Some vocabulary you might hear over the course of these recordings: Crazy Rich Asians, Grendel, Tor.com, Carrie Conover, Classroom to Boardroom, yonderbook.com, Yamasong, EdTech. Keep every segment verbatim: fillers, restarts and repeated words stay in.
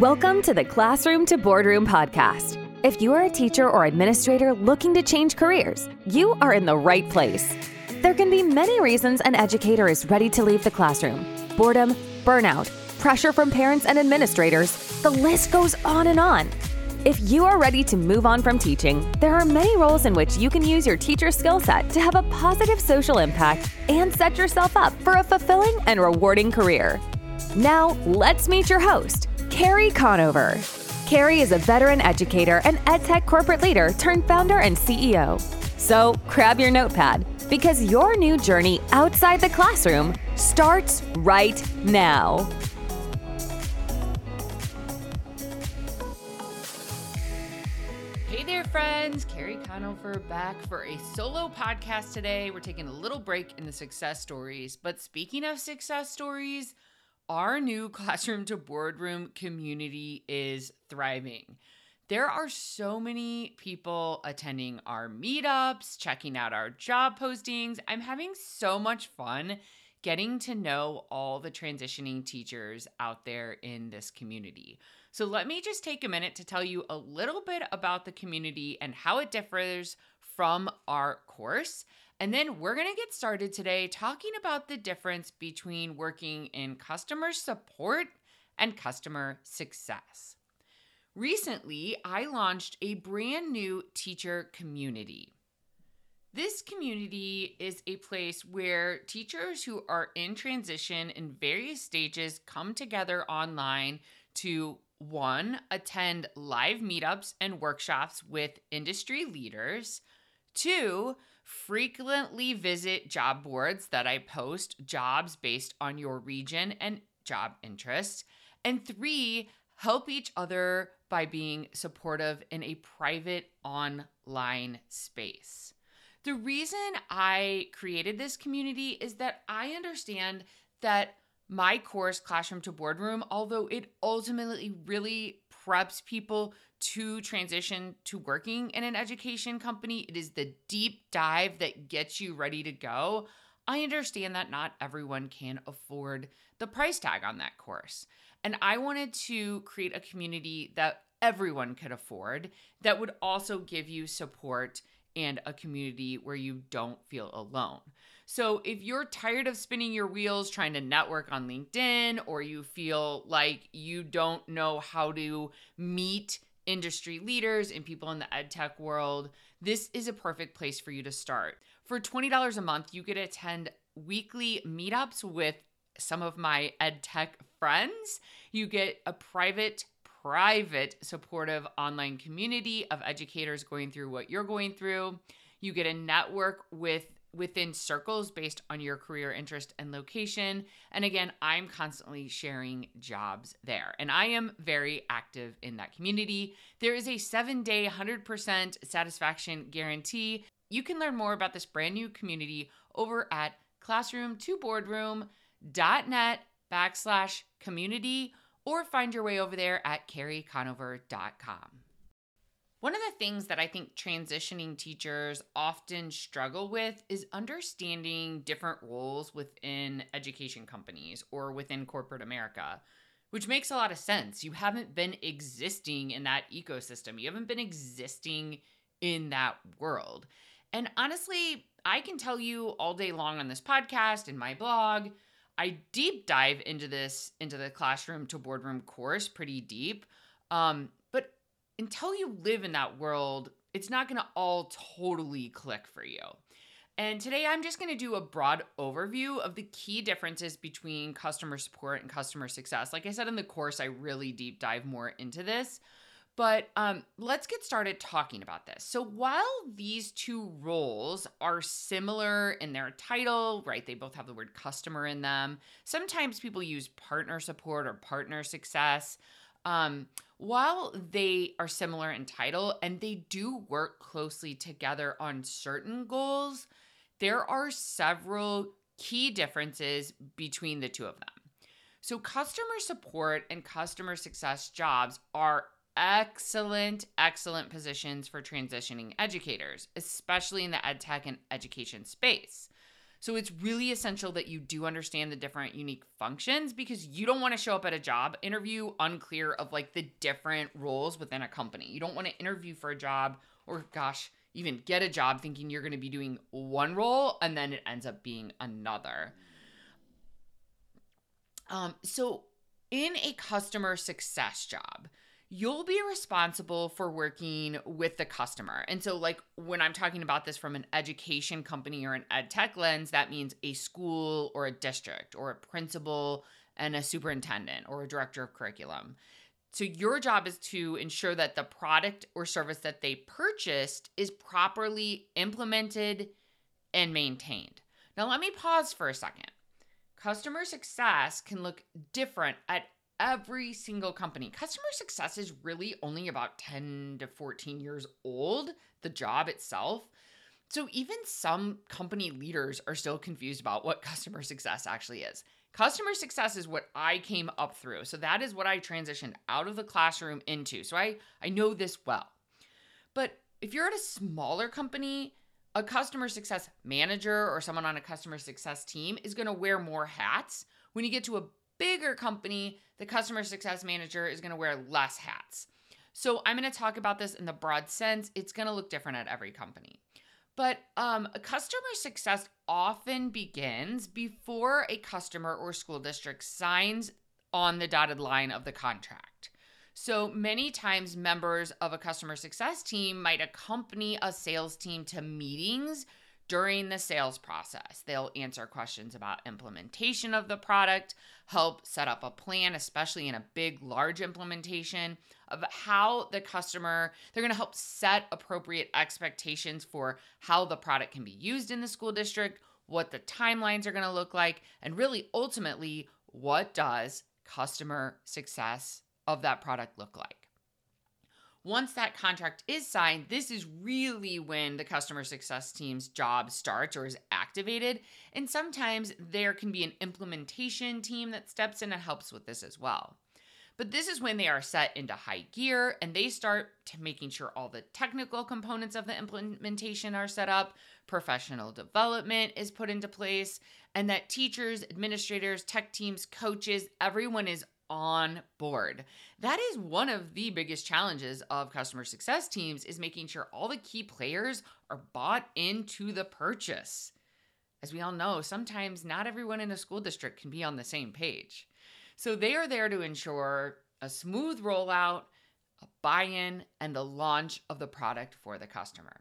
Welcome to the Classroom to Boardroom podcast. If you are a teacher or administrator looking to change careers, you are in the right place. There can be many reasons an educator is ready to leave the classroom. Boredom, burnout, pressure from parents and administrators, the list goes on and on. If you are ready to move on from teaching, there are many roles in which you can use your teacher skill set to have a positive social impact and set yourself up for a fulfilling and rewarding career. Now, let's meet your host, Carrie Conover. Carrie is a veteran educator and EdTech corporate leader turned founder and C E O. So grab your notepad, because your new journey outside the classroom starts right now. Hey there, friends. Carrie Conover back for a solo podcast today. We're taking a little break in the success stories. But speaking of success stories, our new Classroom to Boardroom community is thriving. There are so many people attending our meetups, checking out our job postings. I'm having so much fun getting to know all the transitioning teachers out there in this community. So let me just take a minute to tell you a little bit about the community and how it differs from our course. And then we're going to get started today talking about the difference between working in customer support and customer success. Recently, I launched a brand new teacher community. This community is a place where teachers who are in transition in various stages come together online to, one, attend live meetups and workshops with industry leaders, two, frequently visit job boards that I post jobs based on your region and job interests, and three, help each other by being supportive in a private online space. The reason I created this community is that I understand that my course, Classroom to Boardroom, although it ultimately really preps people to transition to working in an education company, it is the deep dive that gets you ready to go. I understand that not everyone can afford the price tag on that course. And I wanted to create a community that everyone could afford that would also give you support and a community where you don't feel alone. So if you're tired of spinning your wheels trying to network on LinkedIn, or you feel like you don't know how to meet industry leaders and people in the EdTech world, this is a perfect place for you to start. For twenty dollars a month, you could attend weekly meetups with some of my EdTech friends. You get a private private, supportive online community of educators going through what you're going through. You get a network with within circles based on your career interest and location. And again, I'm constantly sharing jobs there. And I am very active in that community. There is a seven-day, one hundred percent satisfaction guarantee. You can learn more about this brand new community over at classroom to boardroom dot net backslash community, or find your way over there at carrie conover dot com. One of the things that I think transitioning teachers often struggle with is understanding different roles within education companies or within corporate America, which makes a lot of sense. You haven't been existing in that ecosystem. You haven't been existing in that world. And honestly, I can tell you all day long on this podcast and my blog, I deep dive into this, into the Classroom to Boardroom course pretty deep. Um, but until you live in that world, it's not going to all totally click for you. And today I'm just going to do a broad overview of the key differences between customer support and customer success. Like I said in the course, I really deep dive more into this. But um, let's get started talking about this. So while these two roles are similar in their title, right, they both have the word customer in them. Sometimes people use partner support or partner success. Um, while they are similar in title and they do work closely together on certain goals, there are several key differences between the two of them. So customer support and customer success jobs are Excellent, excellent positions for transitioning educators, especially in the EdTech and education space. So it's really essential that you do understand the different unique functions, because you don't want to show up at a job interview unclear of like the different roles within a company. You don't want to interview for a job or gosh, even get a job thinking you're going to be doing one role and then it ends up being another. Um, so in a customer success job, you'll be responsible for working with the customer. And so like when I'm talking about this from an education company or an ed tech lens, that means a school or a district or a principal and a superintendent or a director of curriculum. So your job is to ensure that the product or service that they purchased is properly implemented and maintained. Now, let me pause for a second. Customer success can look different at every single company. Customer success is really only about ten to fourteen years old, the job itself. So even some company leaders are still confused about what customer success actually is. Customer success is what I came up through. So that is what I transitioned out of the classroom into. So I, I know this well. But if you're at a smaller company, a customer success manager or someone on a customer success team is going to wear more hats. When you get to a bigger company, the customer success manager is going to wear less hats. So I'm going to talk about this in the broad sense. It's going to look different at every company. But um, customer success often begins before a customer or school district signs on the dotted line of the contract. So many times members of a customer success team might accompany a sales team to meetings during the sales process. They'll answer questions about implementation of the product, help set up a plan, especially in a big, large implementation, of how the customer, they're going to help set appropriate expectations for how the product can be used in the school district, what the timelines are going to look like, and really ultimately, what does customer success of that product look like? Once that contract is signed, this is really when the customer success team's job starts or is activated. And sometimes there can be an implementation team that steps in and helps with this as well. But this is when they are set into high gear and they start to making sure all the technical components of the implementation are set up, professional development is put into place, and that teachers, administrators, tech teams, coaches, everyone is on board. That is one of the biggest challenges of customer success teams, is making sure all the key players are bought into the purchase. As we all know, sometimes not everyone in a school district can be on the same page. So they are there to ensure a smooth rollout, a buy-in, and the launch of the product for the customer.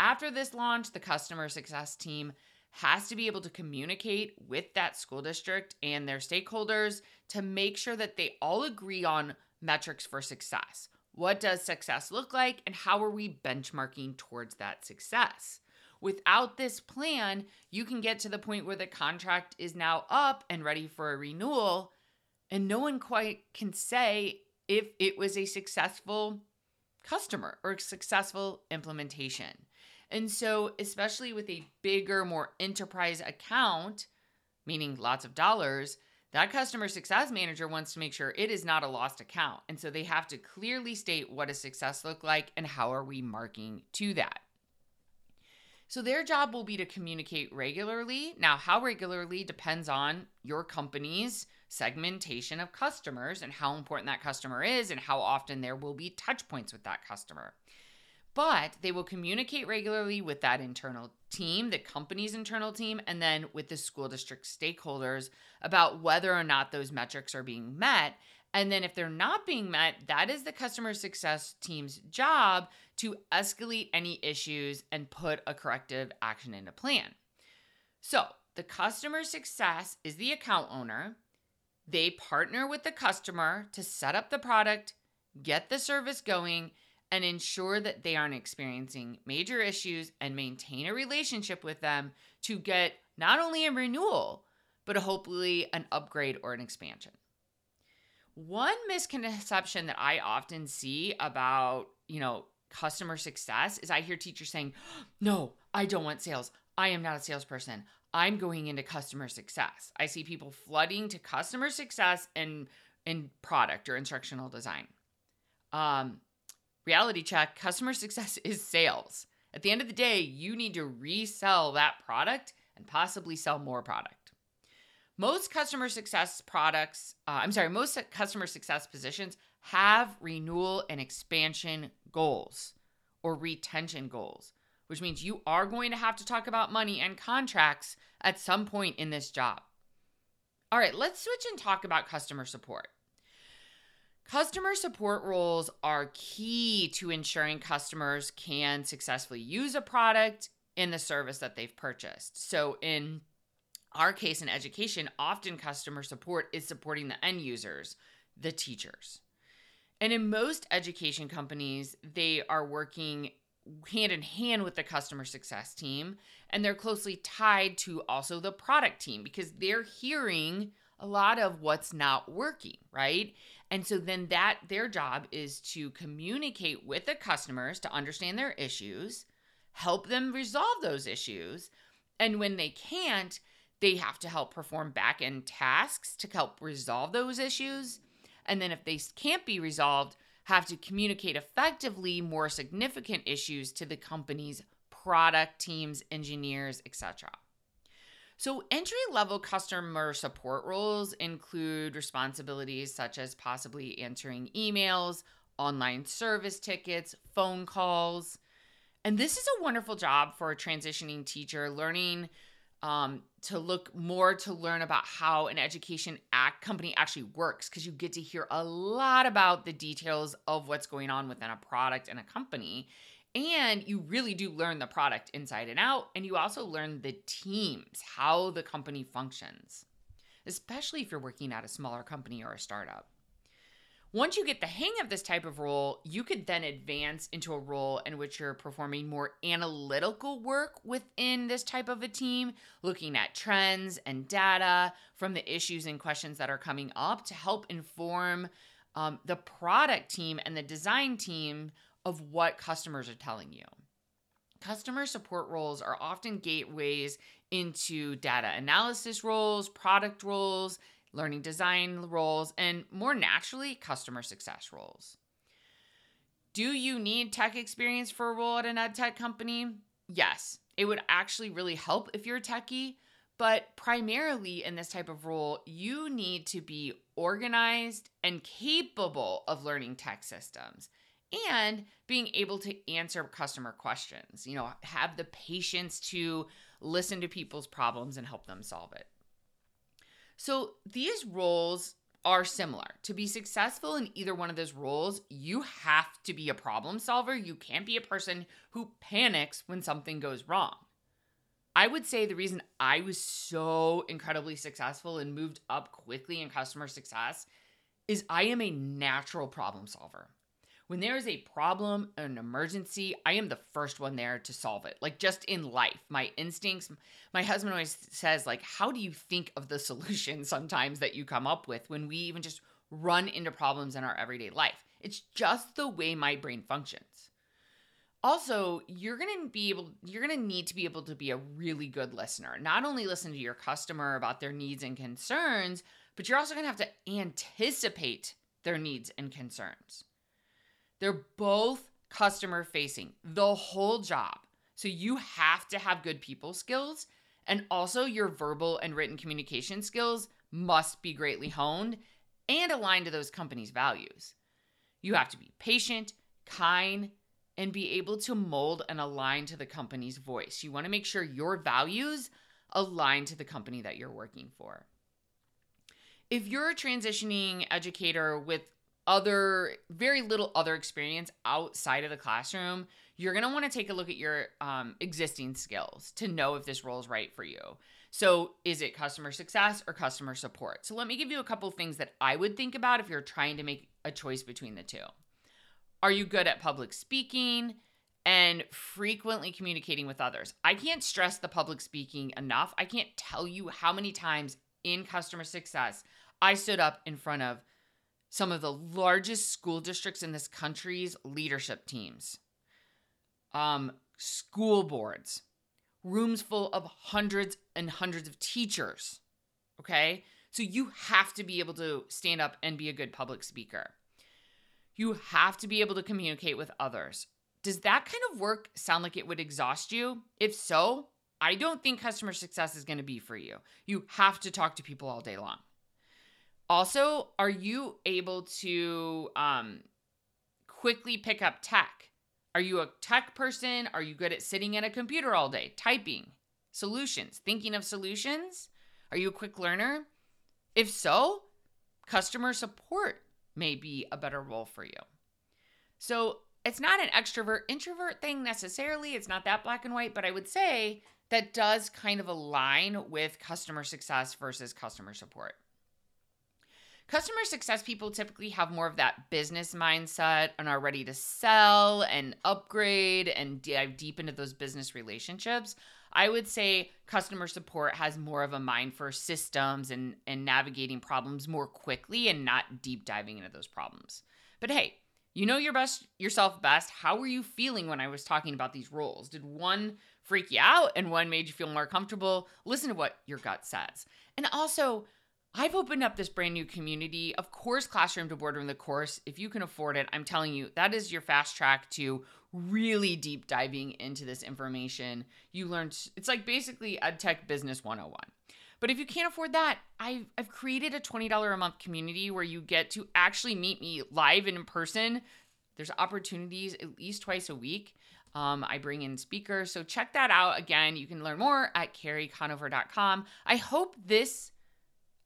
After this launch, the customer success team has to be able to communicate with that school district and their stakeholders to make sure that they all agree on metrics for success. What does success look like, and how are we benchmarking towards that success? Without this plan, you can get to the point where the contract is now up and ready for a renewal, and no one quite can say if it was a successful customer or a successful implementation. And so, especially with a bigger, more enterprise account, meaning lots of dollars, that customer success manager wants to make sure it is not a lost account. And so they have to clearly state, what does success look like and how are we marking to that? So their job will be to communicate regularly. Now, how regularly depends on your company's segmentation of customers and how important that customer is and how often there will be touch points with that customer. But they will communicate regularly with that internal team, the company's internal team, and then with the school district stakeholders about whether or not those metrics are being met. And then if they're not being met, that is the customer success team's job to escalate any issues and put a corrective action into plan. So the customer success is the account owner. They partner with the customer to set up the product, get the service going, and ensure that they aren't experiencing major issues and maintain a relationship with them to get not only a renewal, but hopefully an upgrade or an expansion. One misconception that I often see about, you know, customer success is I hear teachers saying, no, I don't want sales. I am not a salesperson. I'm going into customer success. I see people flooding to customer success and, and product or instructional design. Um, Reality check, customer success is sales. At the end of the day, you need to resell that product and possibly sell more product. Most customer success products, uh, I'm sorry, most customer success positions have renewal and expansion goals or retention goals, which means you are going to have to talk about money and contracts at some point in this job. All right, let's switch and talk about customer support. Customer support roles are key to ensuring customers can successfully use a product in the service that they've purchased. So in our case in education, often customer support is supporting the end users, the teachers. And in most education companies, they are working hand in hand with the customer success team, and they're closely tied to also the product team because they're hearing a lot of what's not working, right? And so then that their job is to communicate with the customers to understand their issues, help them resolve those issues. And when they can't, they have to help perform back-end tasks to help resolve those issues. And then if they can't be resolved, have to communicate effectively more significant issues to the company's product teams, engineers, et cetera. So entry-level customer support roles include responsibilities such as possibly answering emails, online service tickets, phone calls. And this is a wonderful job for a transitioning teacher learning um, to look more to learn about how an education act company actually works, because you get to hear a lot about the details of what's going on within a product and a company. And you really do learn the product inside and out, and you also learn the teams, how the company functions, especially if you're working at a smaller company or a startup. Once you get the hang of this type of role, you could then advance into a role in which you're performing more analytical work within this type of a team, looking at trends and data from the issues and questions that are coming up to help inform um, the product team and the design team of what customers are telling you. Customer support roles are often gateways into data analysis roles, product roles, learning design roles, and more naturally, customer success roles. Do you need tech experience for a role at an ed tech company? Yes, it would actually really help if you're a techie, but primarily in this type of role, you need to be organized and capable of learning tech systems, and being able to answer customer questions, you know, have the patience to listen to people's problems and help them solve it. So these roles are similar. To be successful in either one of those roles, you have to be a problem solver. You can't be a person who panics when something goes wrong. I would say the reason I was so incredibly successful and moved up quickly in customer success is I am a natural problem solver. When there is a problem, an emergency, I am the first one there to solve it. Like just in life, my instincts, my husband always says like, how do you think of the solution sometimes that you come up with when we even just run into problems in our everyday life? It's just the way my brain functions. Also, you're going to be able, you're going to need to be able to be a really good listener. Not only listen to your customer about their needs and concerns, but you're also going to have to anticipate their needs and concerns. They're both customer facing the whole job. So you have to have good people skills, and also your verbal and written communication skills must be greatly honed and aligned to those companies' values. You have to be patient, kind, and be able to mold and align to the company's voice. You want to make sure your values align to the company that you're working for. If you're a transitioning educator with other very little other experience outside of the classroom, you're going to want to take a look at your um, existing skills to know if this role is right for you. So is it customer success or customer support? So let me give you a couple of things that I would think about if you're trying to make a choice between the two. Are you good at public speaking and frequently communicating with others? I can't stress the public speaking enough. I can't tell you how many times in customer success I stood up in front of some of the largest school districts in this country's leadership teams, um, school boards, rooms full of hundreds and hundreds of teachers, okay? So you have to be able to stand up and be a good public speaker. You have to be able to communicate with others. Does that kind of work sound like it would exhaust you? If so, I don't think customer success is going to be for you. You have to talk to people all day long. Also, are you able to um, quickly pick up tech? Are you a tech person? Are you good at sitting at a computer all day, typing, solutions, thinking of solutions? Are you a quick learner? If so, customer support may be a better role for you. So it's not an extrovert introvert thing necessarily. It's not that black and white, but I would say that does kind of align with customer success versus customer support. Customer success people typically have more of that business mindset and are ready to sell and upgrade and dive deep into those business relationships. I would say customer support has more of a mind for systems and, and navigating problems more quickly and not deep diving into those problems. But hey, you know your best yourself best. How were you feeling when I was talking about these roles? Did one freak you out and one made you feel more comfortable? Listen to what your gut says. And also, I've opened up this brand new community. Of course, Classroom to Boardroom, the course, if you can afford it, I'm telling you, that is your fast track to really deep diving into this information. You learned, it's like basically EdTech Business one oh one. But if you can't afford that, I've, I've created a twenty dollars a month community where you get to actually meet me live and in person. There's opportunities at least twice a week. Um, I bring in speakers. So check that out. Again, you can learn more at carrie conover dot com. I hope this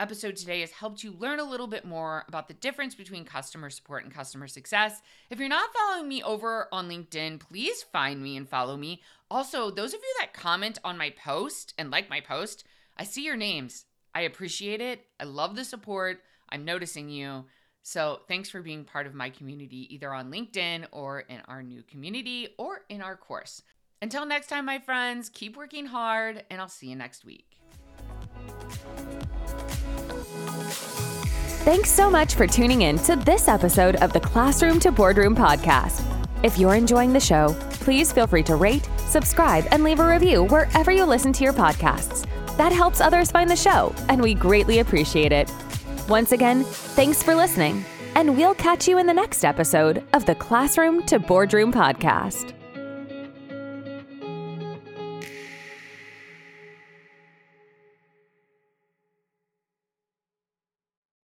episode today has helped you learn a little bit more about the difference between customer support and customer success. If you're not following me over on LinkedIn, please find me and follow me. Also, those of you that comment on my post and like my post, I see your names. I appreciate it. I love the support. I'm noticing you. So thanks for being part of my community, either on LinkedIn or in our new community or in our course. Until next time, my friends, keep working hard, and I'll see you next week. Thanks so much for tuning in to this episode of the Classroom to Boardroom podcast. If you're enjoying the show, please feel free to rate, subscribe, and leave a review wherever you listen to your podcasts. That helps others find the show, and we greatly appreciate it. Once again, thanks for listening, and we'll catch you in the next episode of the Classroom to Boardroom podcast.